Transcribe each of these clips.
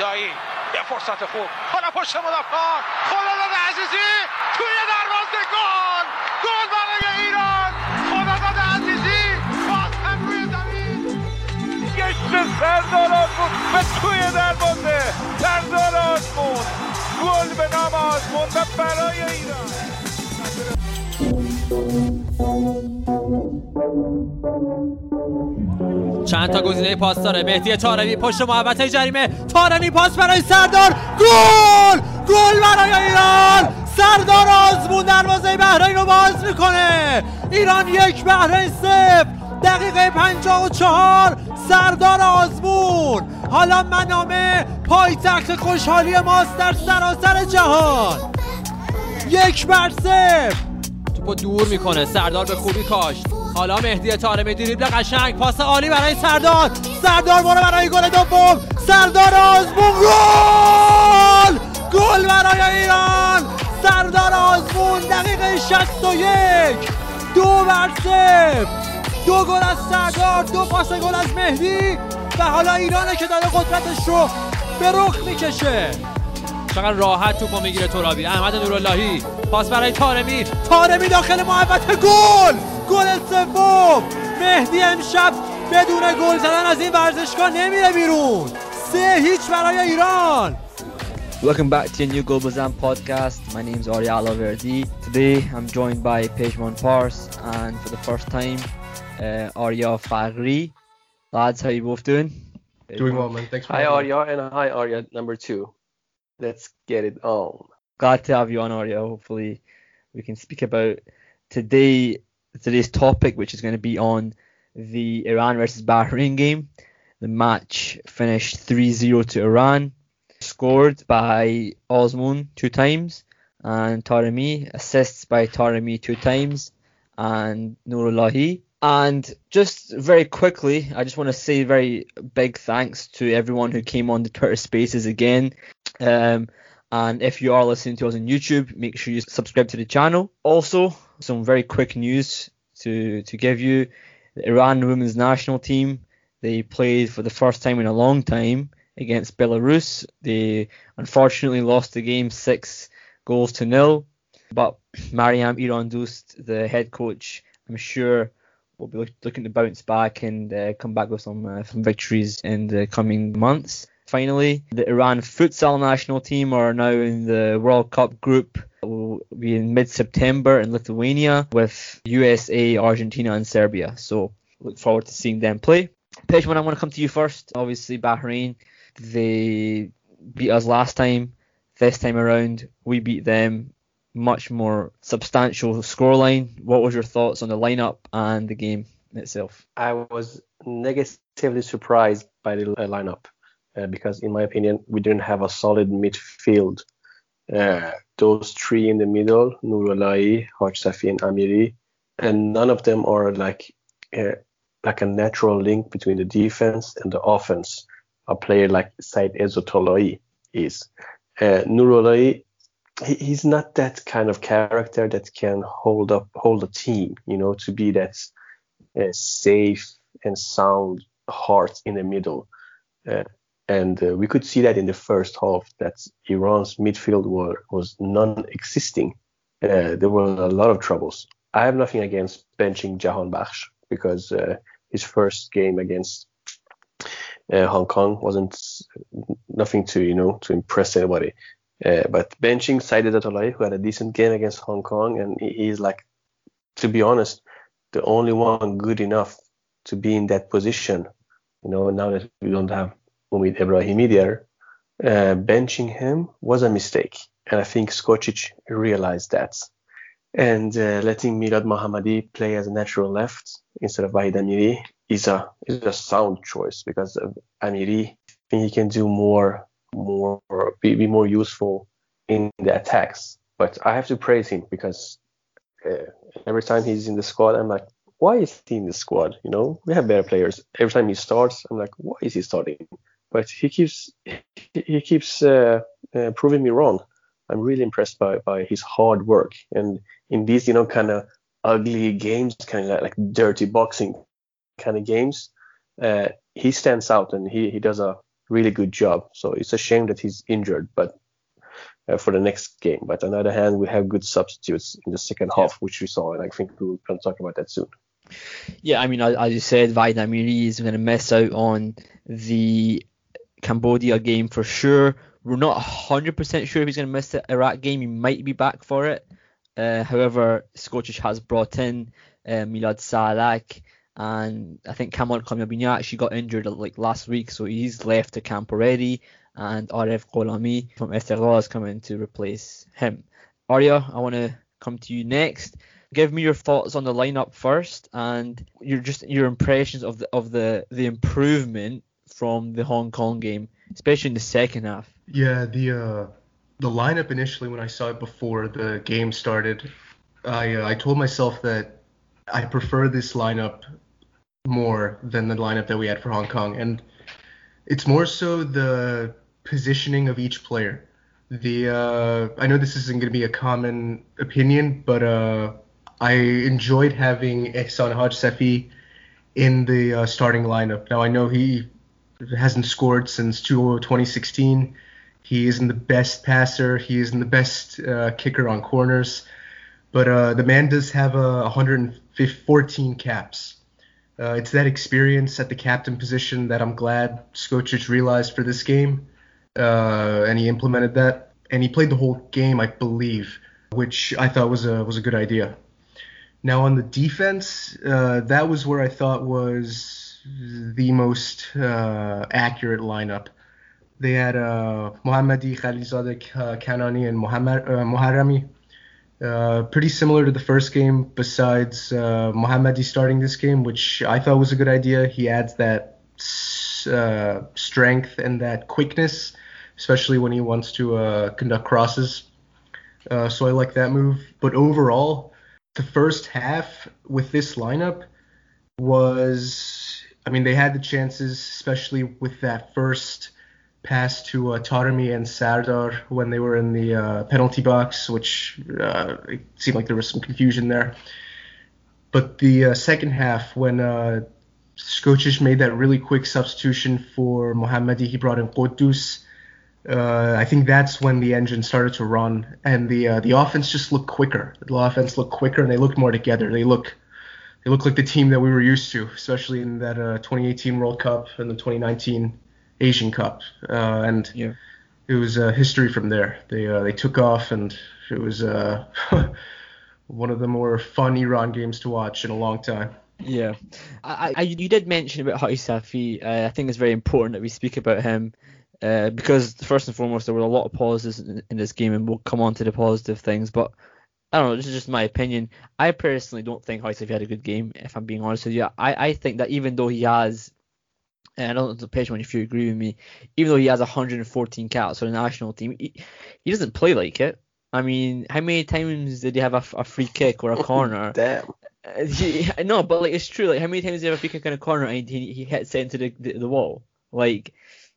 دایی یه فرصت خوب حالا پشت مدافعان خداداد عزیزی توی دروازه گل گل برای ایران خداداد عزیزی باز هم روی زمین گشت سردار آزمون به توی دروازه سردار آزمون گل به نام آزمون و برای ایران چند تا گزینه پاس داره مهدی طارمی پشت محوطه جریمه طارمی پاس برای سردار گل گل برای ایران سردار آزمون دروازه بحرین رو باز میکنه ایران 1-0 دقیقه 54 سردار آزمون حالا منامه پایتخت خوشحالی ماست در سراسر جهان 1-0 توپو دور میکنه سردار به خوبی کاشت حالا مهدی طارمی دریبل قشنگ پاس عالی برای سردار سردار برو برای گل دوم سردار آزمون گل گل برای ایران سردار آزمون دقیقه 61 2-0 دو گل از سردار دو پاس گل از مهدی و حالا ایرانه که داره قدرتش رو به رخ میکشه چقدر راحت توپو میگیره ترابی احمد نوراللهی پاس برای طارمی طارمی داخل محوطه گل گل سوم مهدی امشب بدون گل زدن از این ورزشگاه نمیره بیرون 3-0 برای ایران Welcome back to a new Global Zam podcast. My name is Aria Laverdi. Today I'm joined by Pejman Pars and for the first time Aria Faghri. Lads, how you both doing? Doing well, man. Thanks for having me. Hi Aria and hi Aria number 2. Let's get it on. Glad to have you on Aria. Hopefully we can speak about today's topic, which is going to be on the Iran versus Bahrain game. The match finished 3-0 to Iran, scored by Azmoun 2 times and Taremi, assists by Taremi 2 times and Nourollahi. And just very quickly, I just want to say very big thanks to everyone who came on the Twitter Spaces again. And if you are listening to us on YouTube, make sure you subscribe to the channel. Also, some very quick news to give you. The Iran women's national team, they played for the first time in a long time against Belarus. They unfortunately lost the game 6-0, but Mariam Irandoust, the head coach, I'm sure will be looking to bounce back and come back with some victories in the coming months. Finally, the Iran futsal national team are now in the World Cup group. Will be in mid-September in Lithuania with USA, Argentina and Serbia. So look forward to seeing them play. Pejman, I want to come to you first. Obviously, Bahrain, they beat us last time. This time around, we beat them. Much more substantial scoreline. What was your thoughts on the lineup and the game itself? I was negatively surprised by the lineup. Because in my opinion, we didn't have a solid midfield. Those three in the middle, Nourollahi, Haj Safi and Amiri, and none of them are like a natural link between the defense and the offense. A player like Saeid Ezatolahi is. Nourollahi, he's not that kind of character that can hold a team, you know, to be that safe and sound heart in the middle. And we could see that in the first half, that Iran's midfield was non-existing. There were a lot of troubles. I have nothing against benching Jahanbakhsh because his first game against Hong Kong wasn't nothing to impress anybody. But benching Saeid Ezatolahi, who had a decent game against Hong Kong, and he's like, to be honest, the only one good enough to be in that position. You know, now that we don't have Omid Ebrahimi there, benching him was a mistake. And I think Skočić realized that. And letting Milad Mohammadi play as a natural left instead of Vahid Amiri is a sound choice because Amiri, I think he can do more be more useful in the attacks. But I have to praise him because every time he's in the squad, I'm like, why is he in the squad? You know, we have better players. Every time he starts, I'm like, why is he starting? But he keeps proving me wrong. I'm really impressed by his hard work. And in these, kind of ugly games, kind of like dirty boxing kind of games, he stands out and he does a really good job. So it's a shame that he's injured, but for the next game. But on the other hand, we have good substitutes in the second half, which we saw, and I think we'll talk about that soon. Yeah, I mean, as you said, Vahid Amiri is going to miss out on the Cambodia game for sure. We're not 100% sure if he's going to miss the Iraq game. He might be back for it. However, Skočić has brought in Milad Salak, and I think Kamal Kamyabinia actually got injured like last week, so he's left the camp already, and Aref Gholami from Esteghlal has come in to replace him. Aria, I want to come to you next. Give me your thoughts on the lineup first, and your impressions of the improvement from the Hong Kong game, especially in the second half. Yeah, the lineup initially, when I saw it before the game started, I told myself that I prefer this lineup more than the lineup that we had for Hong Kong, and it's more so the positioning of each player. I know this isn't going to be a common opinion, but I enjoyed having Ehsan Haj Safi in the starting lineup. Now, I know he hasn't scored since 2016. He isn't the best passer. He isn't the best kicker on corners. But the man does have 114 caps. It's that experience at the captain position that I'm glad Skočić realized for this game. And he implemented that. And he played the whole game, I believe, which I thought was a good idea. Now, on the defense, that was where I thought was the most accurate lineup. They had Mohammadi, Khalilzadeh, Kanani, and Moharrami. Pretty similar to the first game, besides Mohammadi starting this game, which I thought was a good idea. He adds that strength and that quickness, especially when he wants to conduct crosses. So I like that move. But overall, the first half with this lineup was, I mean, they had the chances, especially with that first pass to Taremi and Sardar when they were in the penalty box, which it seemed like there was some confusion there. But the second half, when Skočić made that really quick substitution for Mohammadi, he brought in Ghoddos. I think that's when the engine started to run, and the offense just looked quicker. The offense looked quicker, and they looked more together. They look like the team that we were used to, especially in that 2018 World Cup and the 2019 Asian Cup. It was history from there. They took off, and it was one of the more fun Iran games to watch in a long time. Yeah, you did mention about Haj Safi. I think it's very important that we speak about him. Because first and foremost, there were a lot of positives in this game, and we'll come on to the positive things. But I don't know, this is just my opinion. I personally don't think Haj Safi had a good game, if I'm being honest with you. I think that even though he has, and I don't know, Pejman, if you agree with me, even though he has 114 caps for the national team, he doesn't play like it. I mean, how many times did he have a free kick or a corner? Damn. No, but like it's true. Like, how many times did he have a free kick and a corner, and he hits it into the wall? Like,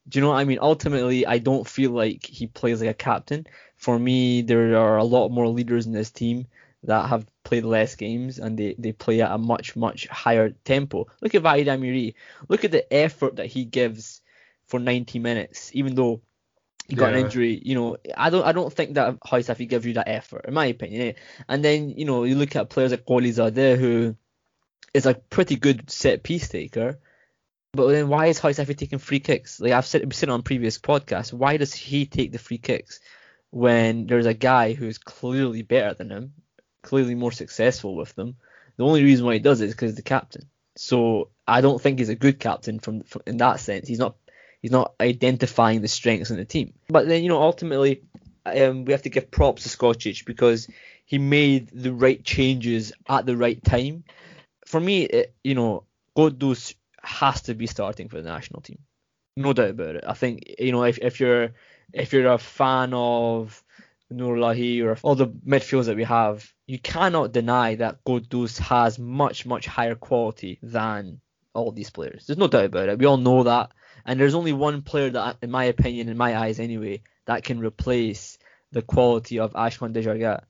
do you know what I mean? Ultimately, I don't feel like he plays like a captain. For me, there are a lot more leaders in this team that have played less games, and they play at a much, much higher tempo. Look at Vahid Amiri. Look at the effort that he gives for 90 minutes, even though he got an injury. You know, I don't think that Haj Safi gives you that effort, in my opinion. And then, you know, you look at players like Kori Zade, who is a pretty good set-piece taker. But then why is Haj Safi taking free kicks? Like I've said on previous podcasts, why does he take the free kicks when there's a guy who is clearly better than him, clearly more successful with them? The only reason why he does it is because he's the captain. So I don't think he's a good captain from in that sense. He's not identifying the strengths in the team. But then, you know, ultimately we have to give props to Skočić because he made the right changes at the right time. For me, Ghoddos has to be starting for the national team, no doubt about it. I think, you know, if you're a fan of Nourollahi or all the midfielders that we have, you cannot deny that Ghoddos has much, much higher quality than all these players. There's no doubt about it. We all know that, and there's only one player that, in my opinion, in my eyes anyway, that can replace the quality of Ashkan Dejagah,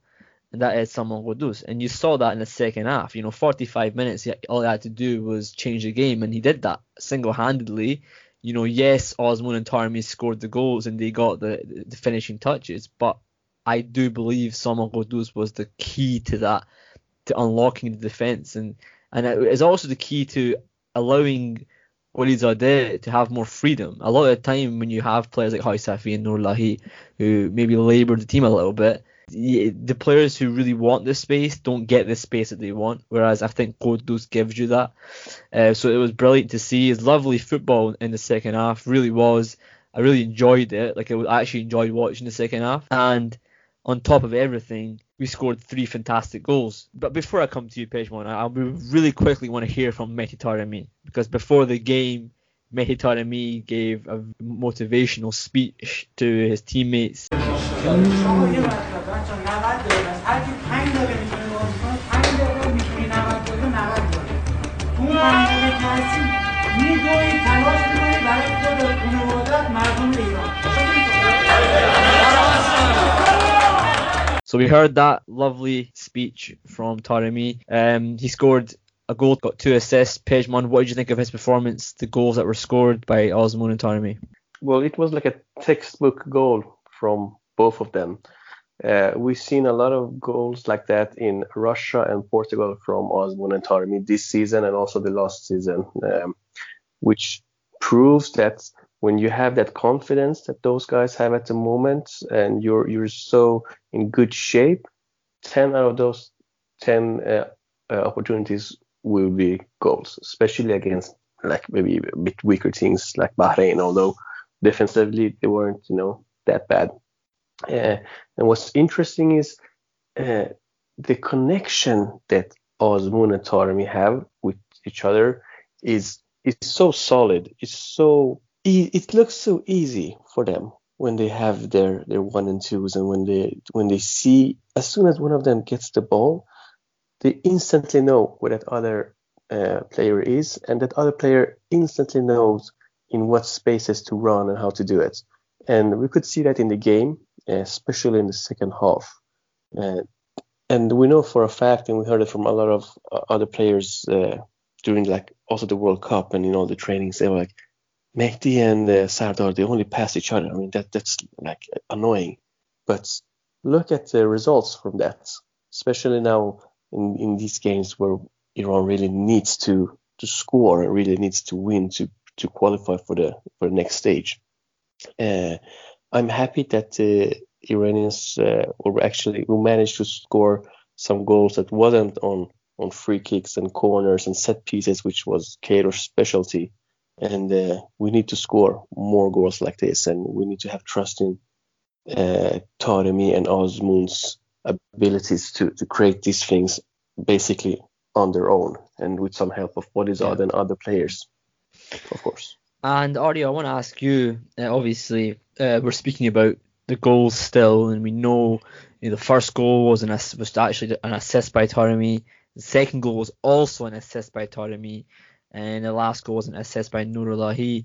and that is Salman Ghoddos. And you saw that in the second half. You know, 45 minutes, all he had to do was change the game, and he did that single-handedly. you know, yes, Azmoun and Taremi scored the goals and they got the finishing touches, but I do believe Salman Ghoddos was the key to that, to unlocking the defence, and it's also the key to allowing Kori Zade to have more freedom. A lot of the time when you have players like Haj Safi and Nourollahi who maybe labour the team a little bit, the players who really want this space don't get the space that they want, whereas I think Ghoddos gives you that. So it was brilliant to see. His lovely football in the second half really was. I really enjoyed it. Like, I actually enjoyed watching the second half. And on top of everything, we scored three fantastic goals. But before I come to you, Pejman, I really quickly want to hear from Mehdi Taremi, because before the game, Mehdi Taremi gave a motivational speech to his teammates. So we heard that lovely speech from Taremi. He scored a goal, got two assists. Pejman, what did you think of his performance, the goals that were scored by Azmoun and Taremi? Well, it was like a textbook goal from both of them. We've seen a lot of goals like that in Russia and Portugal from Azmoun and Taremi this season and also the last season, which proves that when you have that confidence that those guys have at the moment and you're so in good shape, 10 out of those 10 opportunities will be goals, especially against like maybe a bit weaker teams like Bahrain, although defensively they weren't, you know, that bad. And what's interesting is the connection that Azmoun and Taremi have with each other is so solid. It's so it looks so easy for them when they have their one and twos, and when they see, as soon as one of them gets the ball, they instantly know where that other player is, and that other player instantly knows in what spaces to run and how to do it. And we could see that in the game, especially in the second half. And we know for a fact, and we heard it from a lot of other players during like also the World Cup and in all the trainings, they were like, Mehdi and Sardar, they only pass each other. I mean, that's like annoying. But look at the results from that, especially now in these games where Iran really needs to score and really needs to win to qualify for the next stage. I'm happy that the Iranians we managed to score some goals that wasn't on free kicks and corners and set pieces, which was Kader's specialty. And we need to score more goals like this, and we need to have trust in Taremi and Azmoun's abilities to create these things basically on their own and with some help of Bodizard and other players, of course. And Aria, I want to ask you, obviously, we're speaking about the goals still, and we know, the first goal was actually an assist by Taremi. The second goal was also an assist by Taremi, and the last goal was an assist by Nourollahi.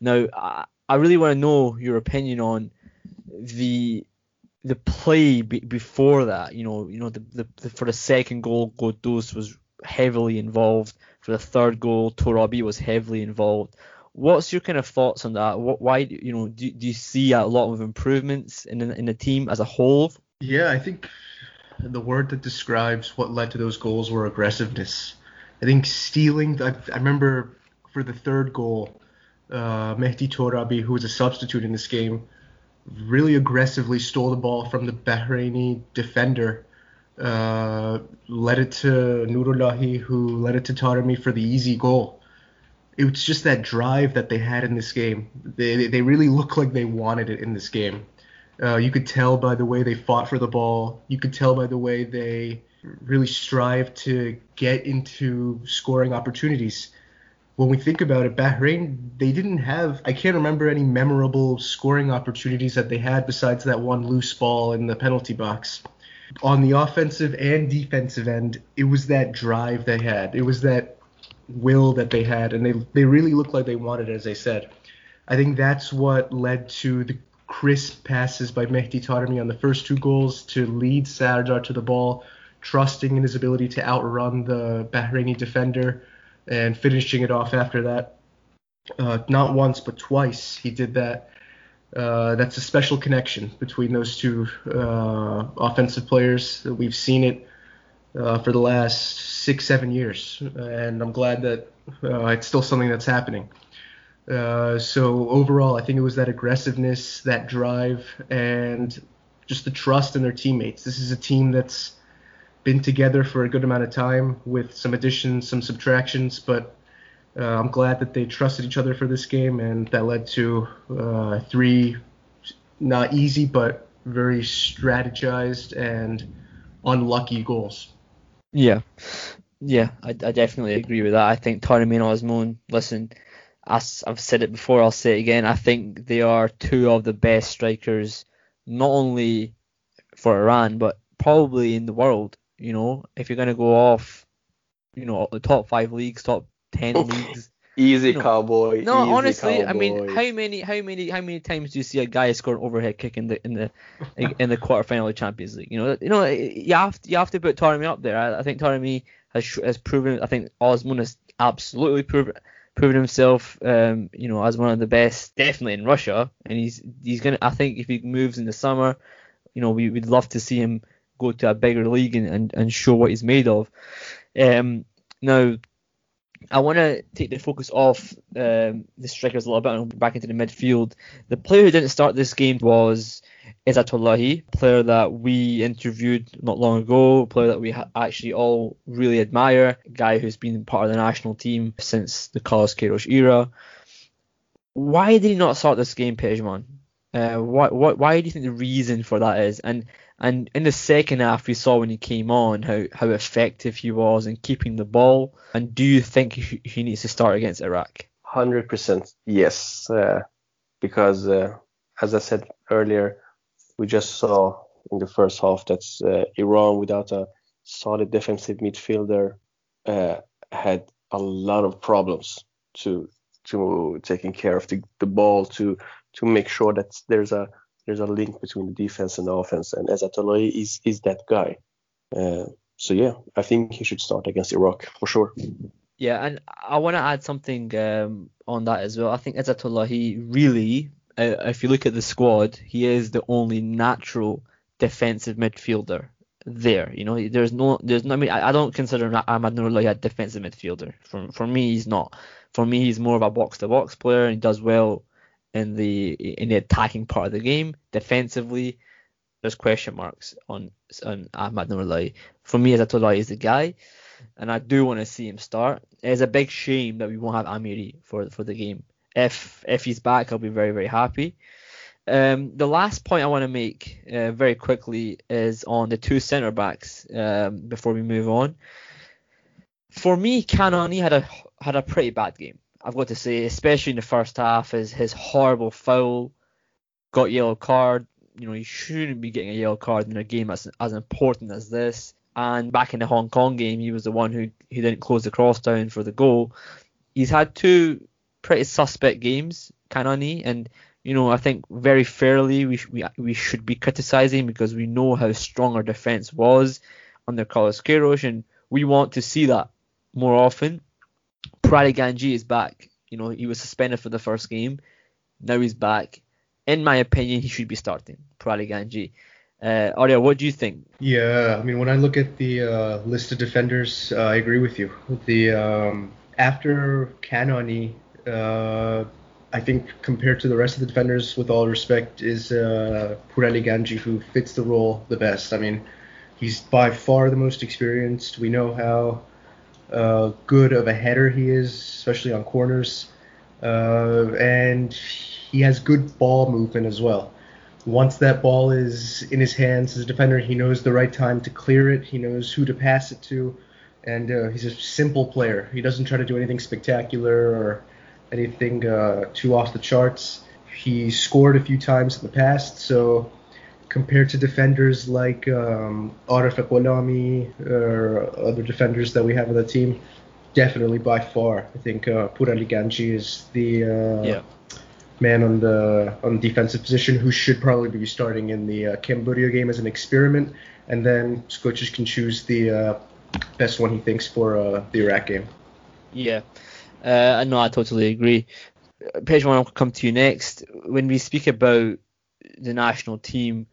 Now, I really want to know your opinion on the play before that. The for the second goal, Ghoddos was heavily involved. For the third goal, Torabi was heavily involved. What's your kind of thoughts on that? Do you see a lot of improvements in the team as a whole? Yeah, I think the word that describes what led to those goals were aggressiveness. I think stealing. I remember for the third goal, Mehdi Torabi, who was a substitute in this game, really aggressively stole the ball from the Bahraini defender, led it to Nourollahi, who led it to Taremi for the easy goal. It was just that drive that they had in this game. They really looked like they wanted it in this game. You could tell by the way they fought for the ball. You could tell by the way they really strived to get into scoring opportunities. When we think about it, Bahrain, they didn't have... I can't remember any memorable scoring opportunities that they had besides that one loose ball in the penalty box. On the offensive and defensive end, it was that drive they had. It was that will that they had, and they really looked like they wanted it, as I said. I think that's what led to the crisp passes by Mehdi Taremi on the first two goals to lead Sardar to the ball, trusting in his ability to outrun the Bahraini defender and finishing it off after that. Not once, but twice he did that. That's a special connection between those two offensive players. We've seen it for the last 6-7 years, and I'm glad that it's still something that's happening. So overall, I think it was that aggressiveness, that drive, and just the trust in their teammates. This is a team that's been together for a good amount of time with some additions, some subtractions, but I'm glad that they trusted each other for this game, and that led to three not easy but very strategized and unlucky goals. Yeah, I definitely agree with that. I think Taremi and Azmoun, listen, as I've said it before, I'll say it again, I think they are two of the best strikers, not only for Iran, but probably in the world. You know, if you're going to go off, you know, the top 5 leagues, top 10 leagues. Easy, you know. Cowboy. No, easy, honestly, Cowboy. I mean, how many times do you see a guy score an overhead kick in the quarterfinal of Champions League? You know, you have to put Taremi up there. I think Taremi has proven. I think Azmoun has absolutely proven himself. You know, as one of the best, definitely in Russia. And he's gonna. I think if he moves in the summer, you know, we'd love to see him go to a bigger league and show what he's made of. Now, I want to take the focus off the strikers a little bit and back into the midfield. The player who didn't start this game was Ezatolahi, a player that we interviewed not long ago, a player that we actually all really admire, a guy who's been part of the national team since the Carlos Queiroz era. Why did he not start this game, Pejman? Why do you think the reason for that is? And in the second half, we saw when he came on how effective he was in keeping the ball. And do you think he needs to start against Iraq? 100%, yes. Because, as I said earlier, we just saw in the first half that Iran, without a solid defensive midfielder, had a lot of problems to taking care of the ball, to make sure that there's a link between the defense and the offense, and Ezatolahi is that guy. So yeah, I think he should start against Iraq for sure. Yeah, and I want to add something on that as well. I think Ezatolahi really, if you look at the squad, he is the only natural defensive midfielder there. You know, there's no. I mean, I don't consider Ahmad Nourollahi a defensive midfielder. For me, he's not. For me, he's more of a box-to-box player, and he does well in the attacking part of the game. Defensively, there's question marks on Ahmad Nourollahi. For me, Ezatolahi is the guy, and I do want to see him start. It's a big shame that we won't have Amiri for the game. If he's back, I'll be very, very happy. The last point I want to make very quickly is on the two centre backs before we move on. For me, Kanani had a pretty bad game, I've got to say, especially in the first half. Is his horrible foul, got yellow card. You know, you shouldn't be getting a yellow card in a game as important as this. And back in the Hong Kong game, he was the one who didn't close the cross down for the goal. He's had two pretty suspect games, Kanani, and you know, I think very fairly we should be criticising, because we know how strong our defence was under Carlos Queiroz, and we want to see that more often. Pouraliganji is back. You know, he was suspended for the first game. Now he's back. In my opinion, he should be starting, Pouraliganji. Aria, what do you think? Yeah, I mean, when I look at the list of defenders, I agree with you. The after Kanani, I think compared to the rest of the defenders, with all respect, is Pouraliganji, who fits the role the best. I mean, he's by far the most experienced. We know how good of a header he is, especially on corners, and he has good ball movement as well. Once that ball is in his hands as a defender, he knows the right time to clear it, he knows who to pass it to, and he's a simple player. He doesn't try to do anything spectacular or anything too off the charts. He scored a few times in the past, so compared to defenders like Aref Ekwunami or other defenders that we have on the team, definitely by far, I think Pouraliganji is the man on the defensive position who should probably be starting in the Cambodia game as an experiment, and then Skočić can choose the best one he thinks for the Iraq game. Yeah, no, I totally agree. Pejman, I'll come to you next. When we speak about the national team,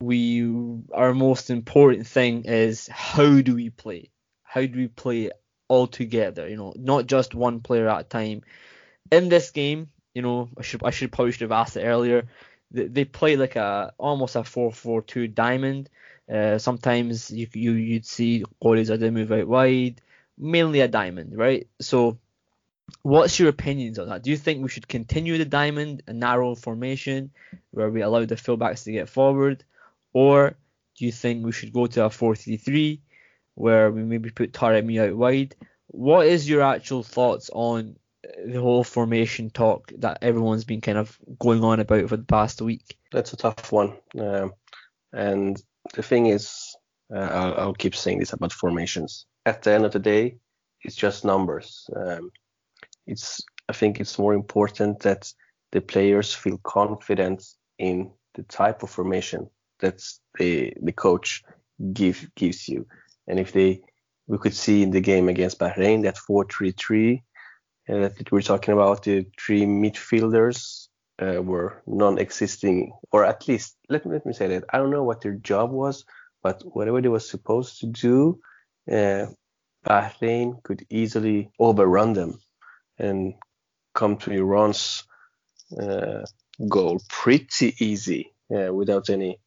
our most important thing is how do we play? How do we play all together? You know, not just one player at a time. In this game, you know, I should have asked it earlier. They play like almost a 4-4-2 diamond. Sometimes you'd see Kori Zade move out wide, mainly a diamond, right? So, what's your opinions on that? Do you think we should continue the diamond, a narrow formation where we allow the fullbacks to get forward, or do you think we should go to a 4-3-3 where we maybe put Taremi out wide? What is your actual thoughts on the whole formation talk that everyone's been kind of going on about for the past week? That's a tough one, and the thing is, I'll keep saying this about formations. At the end of the day, it's just numbers. I think it's more important that the players feel confident in the type of formation that the coach gives you. And we could see in the game against Bahrain that 4-3-3 that we're talking about, the three midfielders were non-existing, or at least let me say that I don't know what their job was, but whatever they were supposed to do, Bahrain could easily overrun them and come to Iran's goal pretty easy without any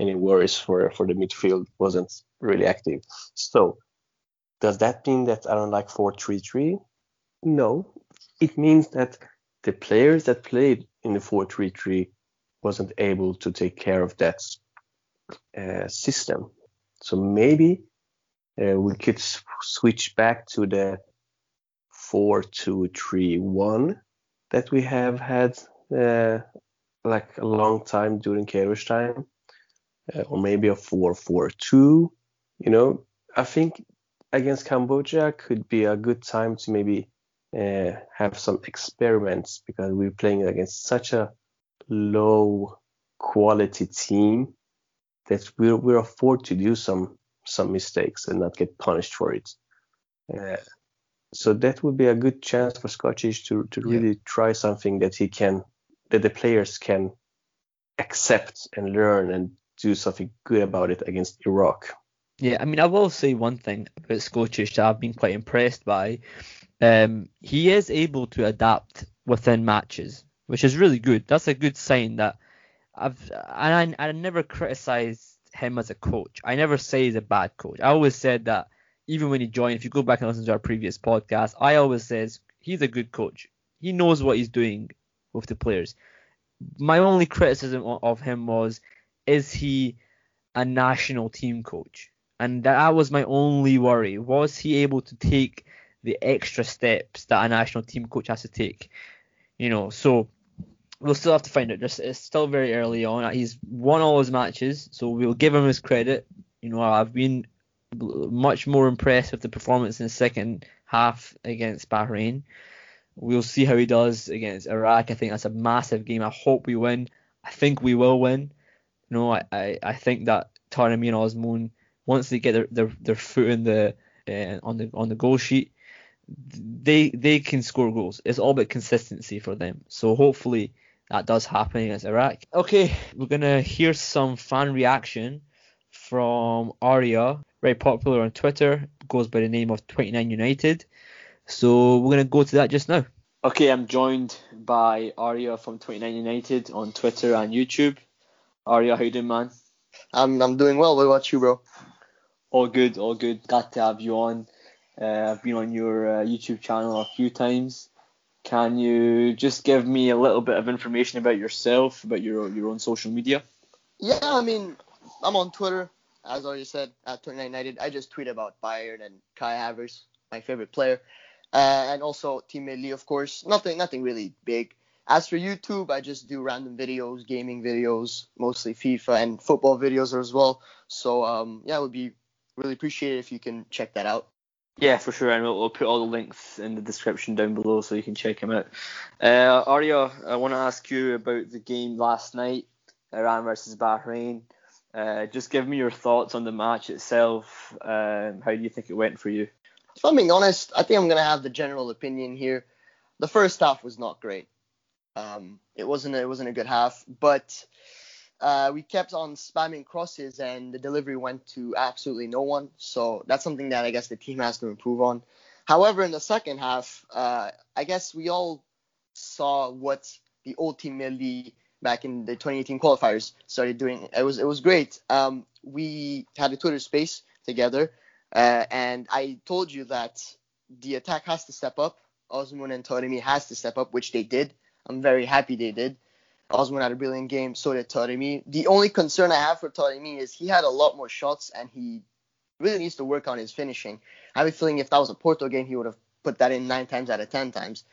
worries for the midfield wasn't really active. So does that mean that I don't like 4-3-3? No, it means that the players that played in the 4-3-3 wasn't able to take care of that system. So maybe we could switch back to the 4-2-3-1 that we have had like a long time during Kairos time, or maybe a 4-4-2. You know, I think against Cambodia could be a good time to maybe have some experiments, because we're playing against such a low quality team that we're afford to do some mistakes and not get punished for it. So that would be a good chance for Skočić to really try something that the players can accept and learn and do something good about it against Iraq. Yeah, I mean, I will say one thing about Skočić that I've been quite impressed by. He is able to adapt within matches, which is really good. That's a good sign that I never criticised him as a coach. I never say he's a bad coach. I always said that. Even when he joined, if you go back and listen to our previous podcast, I always says he's a good coach. He knows what he's doing with the players. My only criticism of him was, is he a national team coach? And that was my only worry. Was he able to take the extra steps that a national team coach has to take? You know, so we'll still have to find out. It's still very early on. He's won all his matches, so we'll give him his credit. You know, I've been much more impressed with the performance in the second half against Bahrain. We'll see how he does against Iraq. I think that's a massive game. I hope we win. I think we will win. You know, I think that Taremi and Azmoun, once they get their foot in the on the goal sheet, they can score goals. It's all about consistency for them. So hopefully that does happen against Iraq. Okay, we're gonna hear some fan reaction from Aria, very popular on Twitter, goes by the name of 29 United. So we're going to go to that just now. Okay, I'm joined by Aria from 29 United on Twitter and YouTube. Aria, how you doing, man? I'm doing well. What about you, bro? All good. Glad to have you on. I've been on your YouTube channel a few times. Can you just give me a little bit of information about yourself, about your own social media? Yeah, I mean, I'm on Twitter, as already said, at 29 United. I just tweet about Bayern and Kai Havertz, my favorite player, and also teammate Lee, of course. Nothing really big. As for YouTube, I just do random videos, gaming videos, mostly FIFA and football videos as well. So, it would be really appreciated if you can check that out. Yeah, for sure, and we'll put all the links in the description down below so you can check them out. Aria, I want to ask you about the game last night, Iran versus Bahrain. Just give me your thoughts on the match itself. How do you think it went for you? If I'm being honest, I think I'm going to have the general opinion here. The first half was not great. It wasn't a good half, but we kept on spamming crosses and the delivery went to absolutely no one. So that's something that I guess the team has to improve on. However, in the second half, I guess we all saw what the old team Milli back in the 2018 qualifiers started doing. It was great. We had a Twitter space together, and I told you that the attack has to step up. Azmoun and Taremi has to step up, which they did. I'm very happy they did. Azmoun had a brilliant game, so did Taremi. The only concern I have for Taremi is he had a lot more shots and he really needs to work on his finishing. I have a feeling if that was a Porto game, he would have put that in 9 times out of 10 times.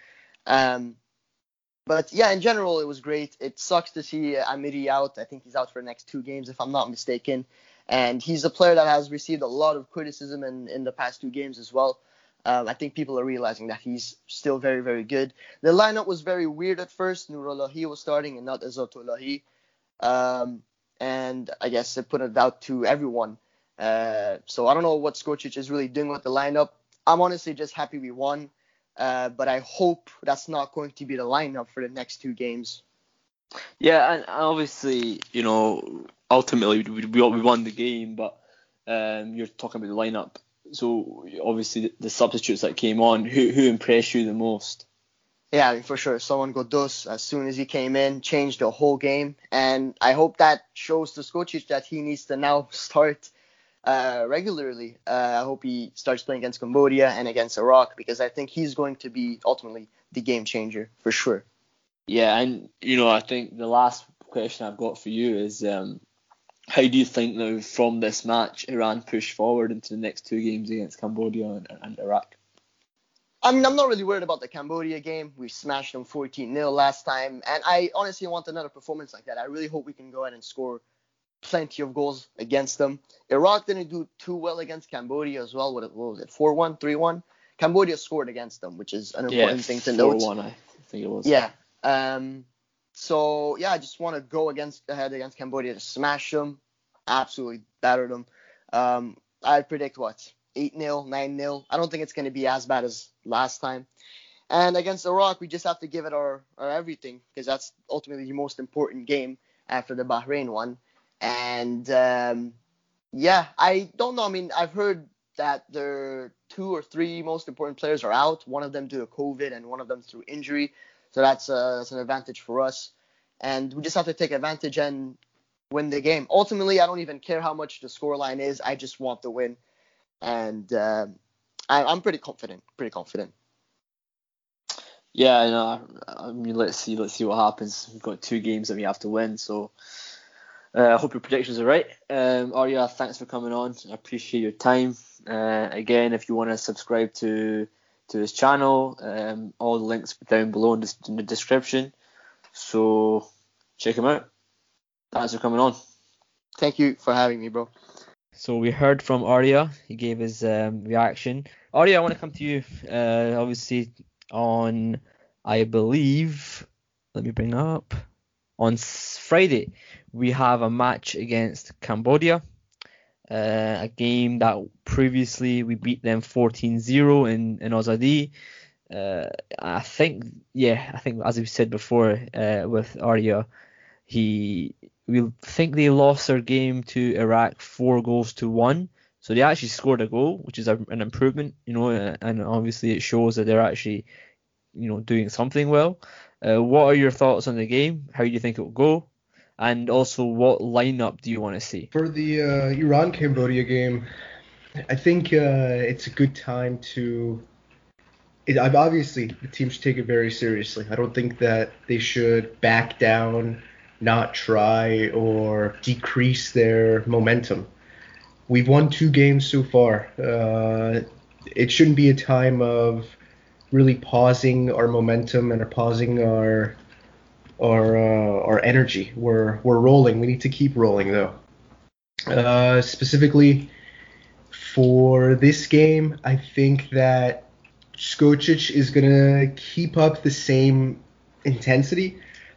But yeah, in general, it was great. It sucks to see Amiri out. I think he's out for the next 2 games, if I'm not mistaken. And he's a player that has received a lot of criticism in the past 2 games as well. I think people are realizing that he's still very, very good. The lineup was very weird at first. Nourollahi was starting and not Ezatolahi. And I guess it put it out to everyone. So I don't know what Skočić is really doing with the lineup. I'm honestly just happy we won. But I hope that's not going to be the lineup for the next 2 games. Yeah, and obviously, you know, ultimately we won the game, but you're talking about the lineup. So obviously the substitutes that came on, who impressed you the most? Yeah, I mean, for sure, Salman Ghoddos, as soon as he came in, changed the whole game. And I hope that shows to Skočić that he needs to now start regularly. I hope he starts playing against Cambodia and against Iraq, because I think he's going to be ultimately the game changer for sure. Yeah, and you know, I think the last question I've got for you is how do you think now from this match Iran push forward into the next 2 games against Cambodia and Iraq? I mean, I'm not really worried about the Cambodia game. We smashed them 14-0 last time, and I honestly want another performance like that. I really hope we can go out and score plenty of goals against them. Iraq didn't do too well against Cambodia as well. What was it, 4-1, 3-1? Cambodia scored against them, which is an important thing to note. 4-1, I think it was. Yeah. So, yeah, I just want to go ahead against Cambodia to smash them, absolutely batter them. I predict, 8-0, 9-0. I don't think it's going to be as bad as last time. And against Iraq, we just have to give it our everything, because that's ultimately the most important game after the Bahrain one. And, I don't know. I mean, I've heard that their 2 or 3 most important players are out. One of them due to COVID and one of them through injury. So that's an advantage for us. And we just have to take advantage and win the game. Ultimately, I don't even care how much the scoreline is. I just want the win. And I'm pretty confident. Yeah, I mean, let's see what happens. We've got 2 games that we have to win, so... I hope your predictions are right. Aria, thanks for coming on. I appreciate your time. Again, if you want to subscribe to his channel, all the links down below in the description. So check him out. Thanks for coming on. Thank you for having me, bro. So we heard from Aria. He gave his reaction. Aria, I want to come to you. Obviously on, I believe, let me bring up. On Friday, we have a match against Cambodia, a game that previously we beat them 14-0 in Ozadi. I think as we said before with Aria, we think they lost their game to Iraq 4-1. So they actually scored a goal, which is an improvement, you know, and obviously it shows that they're actually, you know, doing something well. What are your thoughts on the game? How do you think it will go? And also, what lineup do you want to see? For the Iran-Cambodia game, I think it's a good time to... Obviously, the team should take it very seriously. I don't think that they should back down, not try, or decrease their momentum. We've won 2 games so far. It shouldn't be a time of... really pausing our momentum and pausing our energy. We're rolling. We need to keep rolling though. Specifically for this game, I think that Skočić is gonna keep up the same intensity.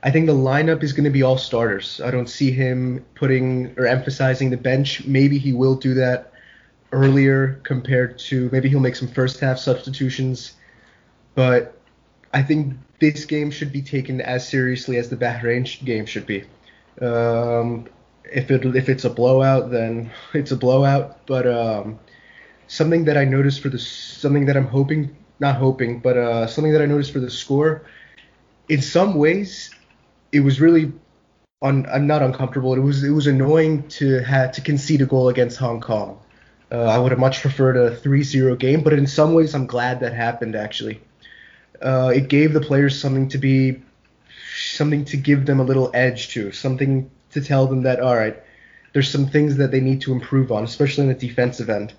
I think the lineup is gonna be all starters. I don't see him putting or emphasizing the bench. Maybe he will do that earlier compared to maybe he'll make some first half substitutions. But I think this game should be taken as seriously as the Bahrain game should be. If it's a blowout, then it's a blowout. But something that I noticed for the something that I noticed for the score, in some ways, it was really I'm not uncomfortable. It was annoying to concede a goal against Hong Kong. I would have much preferred a 3-0 game, but in some ways, I'm glad that happened. Actually, it gave the players something to give them a little edge to, something to tell them that, all right, there's some things that they need to improve on, especially in the defensive end.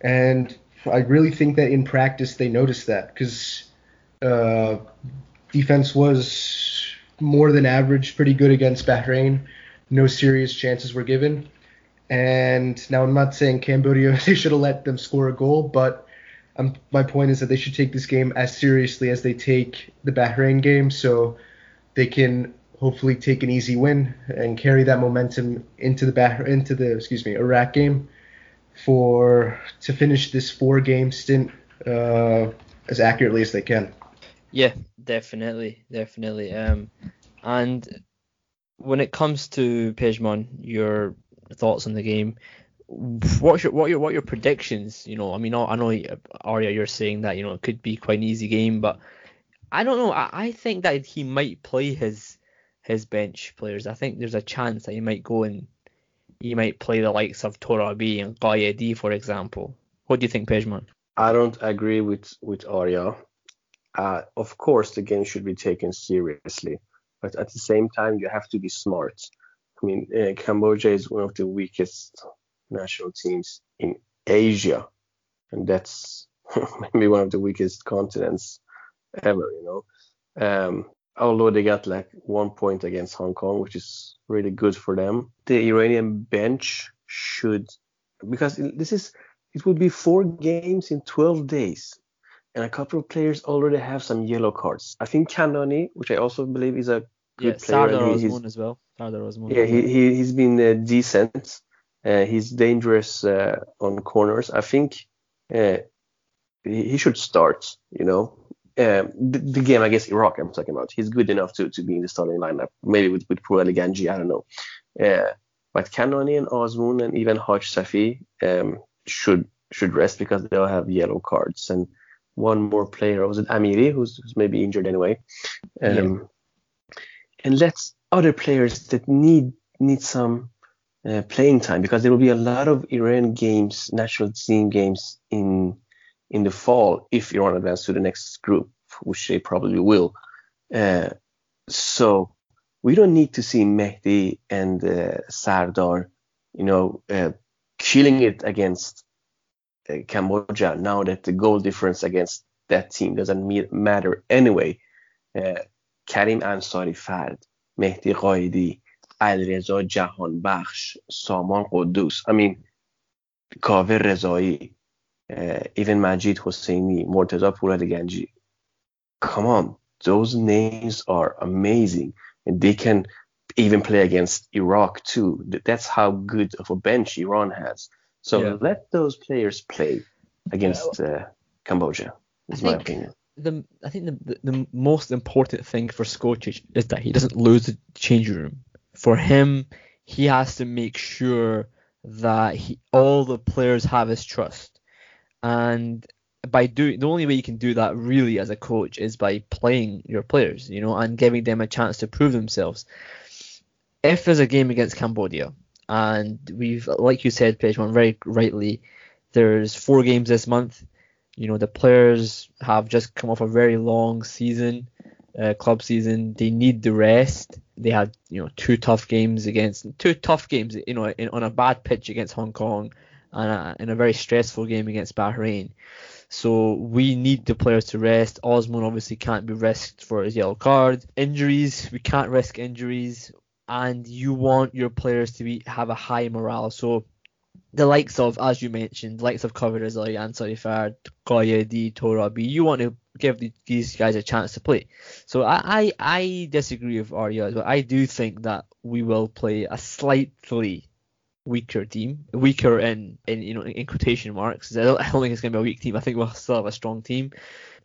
And I really think that in practice they noticed that, because defense was more than average, pretty good against Bahrain. No serious chances were given. And now I'm not saying Cambodia, they should have let them score a goal, but my point is that they should take this game as seriously as they take the Bahrain game, so they can hopefully take an easy win and carry that momentum into the Iraq game to finish this 4-game stint as accurately as they can. Yeah, definitely. And when it comes to Pejman, your thoughts on the game, what are your predictions? You know, I mean, I know, Aria, you're saying that, you know, it could be quite an easy game, but I don't know. I think that he might play his bench players. I think there's a chance that he might go and he might play the likes of Torabi and Ghayedi, for example. What do you think, Pejman? I don't agree with Aria. Of course, the game should be taken seriously, but at the same time, you have to be smart. I mean, Cambodia is one of the weakest national teams in Asia, and that's maybe one of the weakest continents ever, you know. Although they got like 1 point against Hong Kong, which is really good for them. The Iranian bench should, because it would be 4 games in 12 days. And a couple of players already have some yellow cards. I think Kanani, which I also believe is a good player. Sardar Azmoun as well. Yeah, he's been decent. He's dangerous on corners. I think he should start, you know. The game against Iraq I'm talking about. He's good enough to be in the starting lineup. Maybe with Pouraliganji, I don't know. But Kanani and Azmoun and even Haj Safi should rest because they'll have yellow cards. And one more player, was it Amiri, who's maybe injured anyway. And let's other players that need some playing time, because there will be a lot of Iran games, national team games in the fall, if Iran advance to the next group, which they probably will. So we don't need to see Mehdi and Sardar, you know, killing it against Cambodia, now that the goal difference against that team doesn't matter anyway. Karim Ansari Fard, Mehdi Ghayedi, Alireza, Jahanbakhsh, Salman Ghoddos, I mean, Kaver Rezai, even Majid Hosseini, Murtaza Pouraliganji. Come on, those names are amazing. And they can even play against Iraq too. That's how good of a bench Iran has. So Let those players play against Cambodia, is my opinion. I think the most important thing for Skočić is that he doesn't lose the changing room. For him, he has to make sure that all the players have his trust. And the only way you can do that really as a coach is by playing your players, you know, and giving them a chance to prove themselves. If there's a game against Cambodia, and we've, like you said, Pejman, very rightly, there's 4 games this month. You know, the players have just come off a very long season, club season. They need the rest. They had, you know, two tough games, you know, on a bad pitch against Hong Kong, and a very stressful game against Bahrain. So we need the players to rest. Osman obviously can't be risked for his yellow card. Injuries, we can't risk injuries. And you want your players to have a high morale. So the likes of, as you mentioned, the likes of Khalilzadeh, Ansari Fard, Ghayedi, Torabi, you want to give these guys a chance to play. So I disagree with Aria as well. I do think that we will play a slightly weaker team, weaker in you know, in quotation marks. I don't think it's going to be a weak team. I think we'll still have a strong team,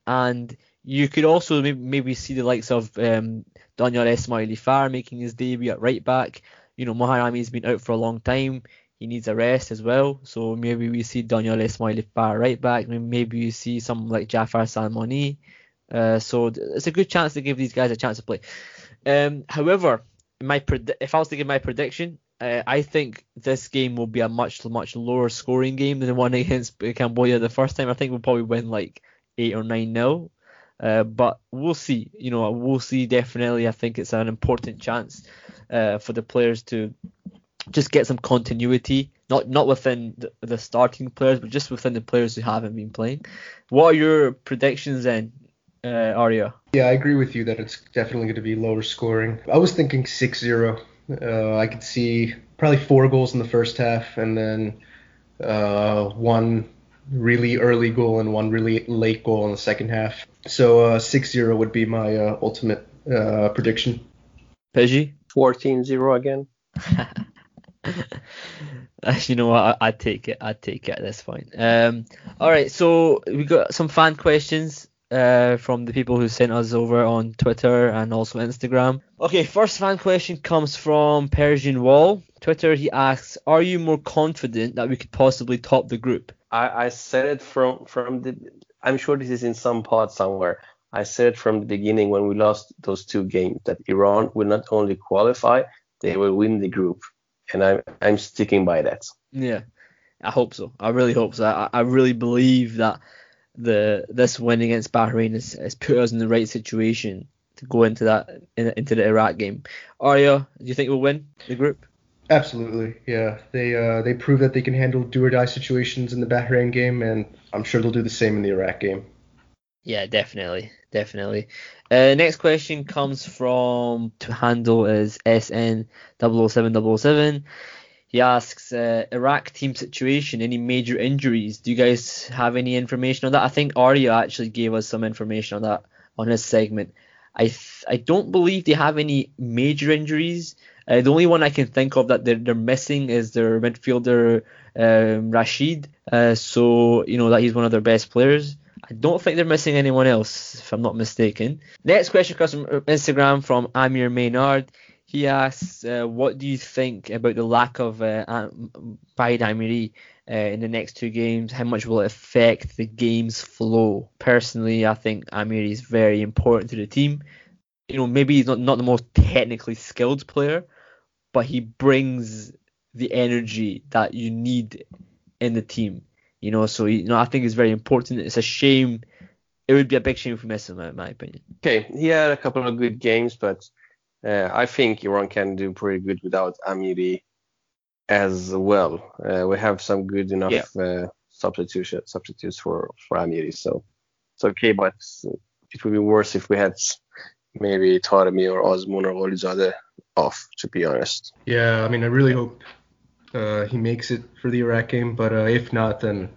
and You could also maybe see the likes of Danyar Esmaili Farr making his debut at right back. You know, Moharrami's been out for a long time. He needs a rest as well. So maybe we see Danyar Esmaili Farr right back. Maybe you see someone like Jafar Salmani. So it's a good chance to give these guys a chance to play. However, if I was to give my prediction, I think this game will be a much, much lower scoring game than the one against Cambodia the first time. I think we'll probably win like 8 or 9-0. But we'll see. You know, we'll see definitely. I think it's an important chance for the players to just get some continuity, not within the starting players, but just within the players who haven't been playing. What are your predictions then, Aria? Yeah, I agree with you that it's definitely going to be lower scoring. I was thinking 6-0. I could see probably 4 goals in the first half and then one really early goal and one really late goal in the second half. So 6-0 would be my ultimate prediction. Peggy? 14-0 again. You know what? I'd take it. At this point. All right. So we got some fan questions from the people who sent us over on Twitter and also Instagram. Okay. First fan question comes from Persian Wall. Twitter. He asks, "Are you more confident that we could possibly top the group?" I said it from the. I'm sure this is in some part somewhere. I said it from the beginning when we lost those 2 games that Iran will not only qualify, they will win the group, and I'm sticking by that. Yeah, I hope so. I really hope so. I really believe that this win against Bahrain has put us in the right situation to go into the Iraq game. Aria, do you think we'll win the group? Absolutely, yeah. They proved that they can handle do-or-die situations in the Bahrain game, and I'm sure they'll do the same in the Iraq game. Yeah, definitely. Next question comes from, to handle is SN007007. He asks, Iraq team situation, any major injuries? Do you guys have any information on that? I think Aria actually gave us some information on that on his segment. I don't believe they have any major injuries. The only one I can think of that they're missing is their midfielder Rashid. So you know that he's one of their best players. I don't think they're missing anyone else, if I'm not mistaken. Next question comes from Instagram from Amir Maynard. He asks, what do you think about the lack of Vahid Amiri in the next 2 games? How much will it affect the game's flow? Personally, I think Amiri is very important to the team. You know, maybe he's not the most technically skilled player, but he brings the energy that you need in the team. You know, so you know, I think it's very important. It's a shame. It would be a big shame if we miss him, in my opinion. Okay, he had a couple of good games, but I think Iran can do pretty good without Amiri as well. We have some good enough substitutes for Amiri, so it's okay. But it would be worse if we had maybe Taremi or Azmoun or Kori Zade off, to be honest. Yeah, I mean, I really hope he makes it for the Iraq game, but if not, then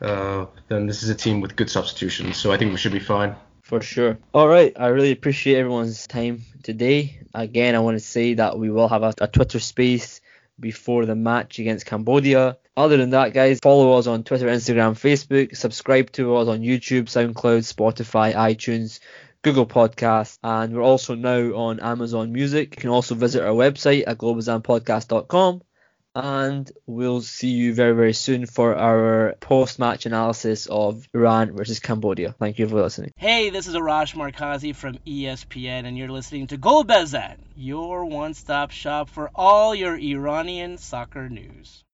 this is a team with good substitutions, so I think we should be fine. For sure. All right, I really appreciate everyone's time today. Again, I want to say that we will have a Twitter space before the match against Cambodia. Other than that, guys, follow us on Twitter, Instagram, Facebook, subscribe to us on YouTube, SoundCloud, Spotify, iTunes, Google Podcasts, and we're also now on Amazon Music. You can also visit our website at globalzampodcast.com. And we'll see you very, very soon for our post-match analysis of Iran versus Cambodia. Thank you for listening. Hey, this is Arash Markazi from ESPN, and you're listening to Golbezan, your one-stop shop for all your Iranian soccer news.